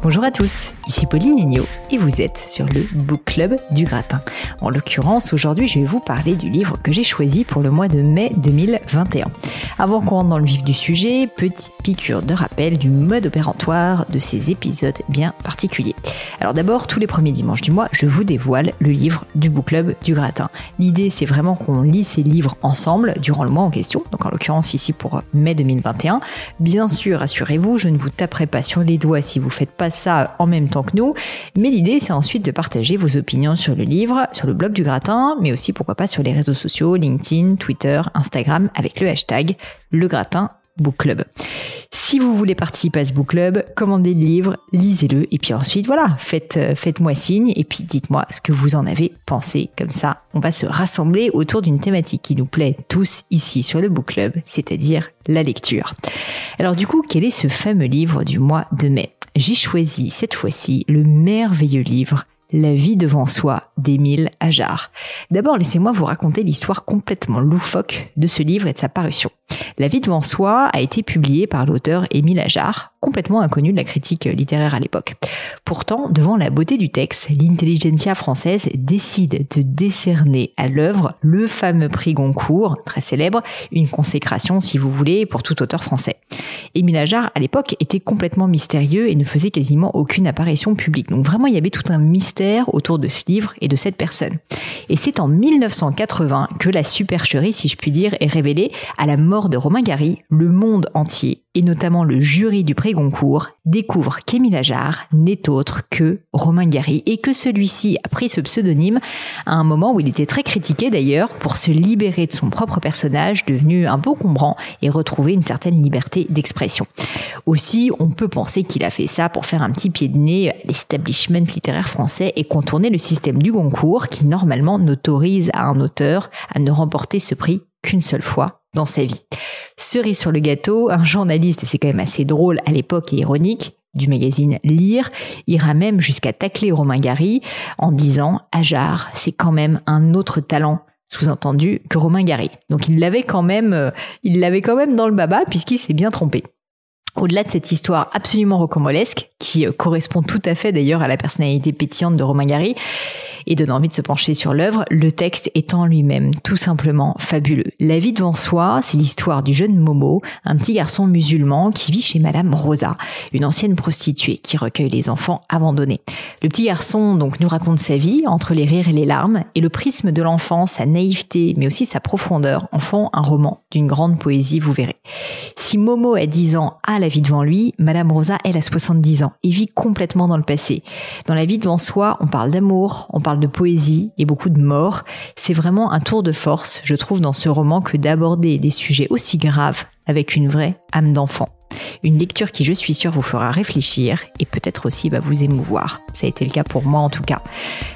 Bonjour à tous, ici Pauline Agneau et vous êtes sur le Book Club du Gratin. En l'occurrence, aujourd'hui, je vais vous parler du livre que j'ai choisi pour le mois de mai 2021. Avant qu'on rentre dans le vif du sujet, petite piqûre de rappel du mode opératoire de ces épisodes bien particuliers. Alors d'abord, tous les premiers dimanches du mois, je vous dévoile le livre du Book Club du Gratin. L'idée, c'est vraiment qu'on lit ces livres ensemble durant le mois en question, donc en l'occurrence ici pour mai 2021. Bien sûr, assurez-vous, je ne vous taperai pas sur les doigts si vous faites pas ça en même temps que nous, mais l'idée c'est ensuite de partager vos opinions sur le livre, sur le blog du Gratin, mais aussi pourquoi pas sur les réseaux sociaux, LinkedIn, Twitter, Instagram, avec le hashtag Le Gratin Book Club. Si vous voulez participer à ce book club, commandez le livre, lisez-le, et puis ensuite voilà, faites-moi signe, et puis dites-moi ce que vous en avez pensé. Comme ça, on va se rassembler autour d'une thématique qui nous plaît tous ici sur le book club, c'est-à-dire la lecture. Alors du coup, quel est ce fameux livre du mois de mai ? J'ai choisi cette fois-ci le merveilleux livre « La vie devant soi » d'Émile Ajar. D'abord, laissez-moi vous raconter l'histoire complètement loufoque de ce livre et de sa parution. « La vie devant soi » a été publiée par l'auteur Émile Ajar, complètement inconnu de la critique littéraire à l'époque. Pourtant, devant la beauté du texte, l'intelligentsia française décide de décerner à l'œuvre le fameux prix Goncourt, très célèbre, une consécration si vous voulez pour tout auteur français. Émile Ajar, à l'époque, était complètement mystérieux et ne faisait quasiment aucune apparition publique. Donc vraiment, il y avait tout un mystère autour de ce livre et de cette personne. Et c'est en 1980 que la supercherie, si je puis dire, est révélée. À la mort de Romain Gary, le monde entier, et notamment le jury du prix Goncourt, découvre qu'Émile Ajar n'est autre que Romain Gary et que celui-ci a pris ce pseudonyme à un moment où il était très critiqué d'ailleurs pour se libérer de son propre personnage devenu un peu encombrant et retrouver une certaine liberté d'expression. Aussi, on peut penser qu'il a fait ça pour faire un petit pied de nez à l'establishment littéraire français et contourner le système du Goncourt qui normalement n'autorise à un auteur à ne remporter ce prix qu'une seule fois dans sa vie. Cerise sur le gâteau, un journaliste, et c'est quand même assez drôle à l'époque et ironique, du magazine Lire, ira même jusqu'à tacler Romain Gary en disant « Ajar, c'est quand même un autre talent ». Sous-entendu que Romain Gary. Donc il l'avait quand même dans le baba puisqu'il s'est bien trompé. Au-delà de cette histoire absolument rocambolesque, qui correspond tout à fait d'ailleurs à la personnalité pétillante de Romain Gary, et donne envie de se pencher sur l'œuvre, le texte est en lui-même tout simplement fabuleux. La vie devant soi, c'est l'histoire du jeune Momo, un petit garçon musulman qui vit chez Madame Rosa, une ancienne prostituée qui recueille les enfants abandonnés. Le petit garçon donc nous raconte sa vie, entre les rires et les larmes, et le prisme de l'enfant, sa naïveté, mais aussi sa profondeur, en font un roman d'une grande poésie, vous verrez. Si Momo a 10 ans, a la vie devant lui, Madame Rosa, elle a 70 ans et vit complètement dans le passé. Dans la vie devant soi, on parle d'amour, on parle de poésie et beaucoup de mort. C'est vraiment un tour de force, je trouve, dans ce roman que d'aborder des sujets aussi graves avec une vraie âme d'enfant. Une lecture qui, je suis sûre, vous fera réfléchir et peut-être aussi vous émouvoir. Ça a été le cas pour moi en tout cas.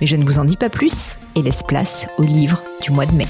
Mais je ne vous en dis pas plus et laisse place au livre du mois de mai.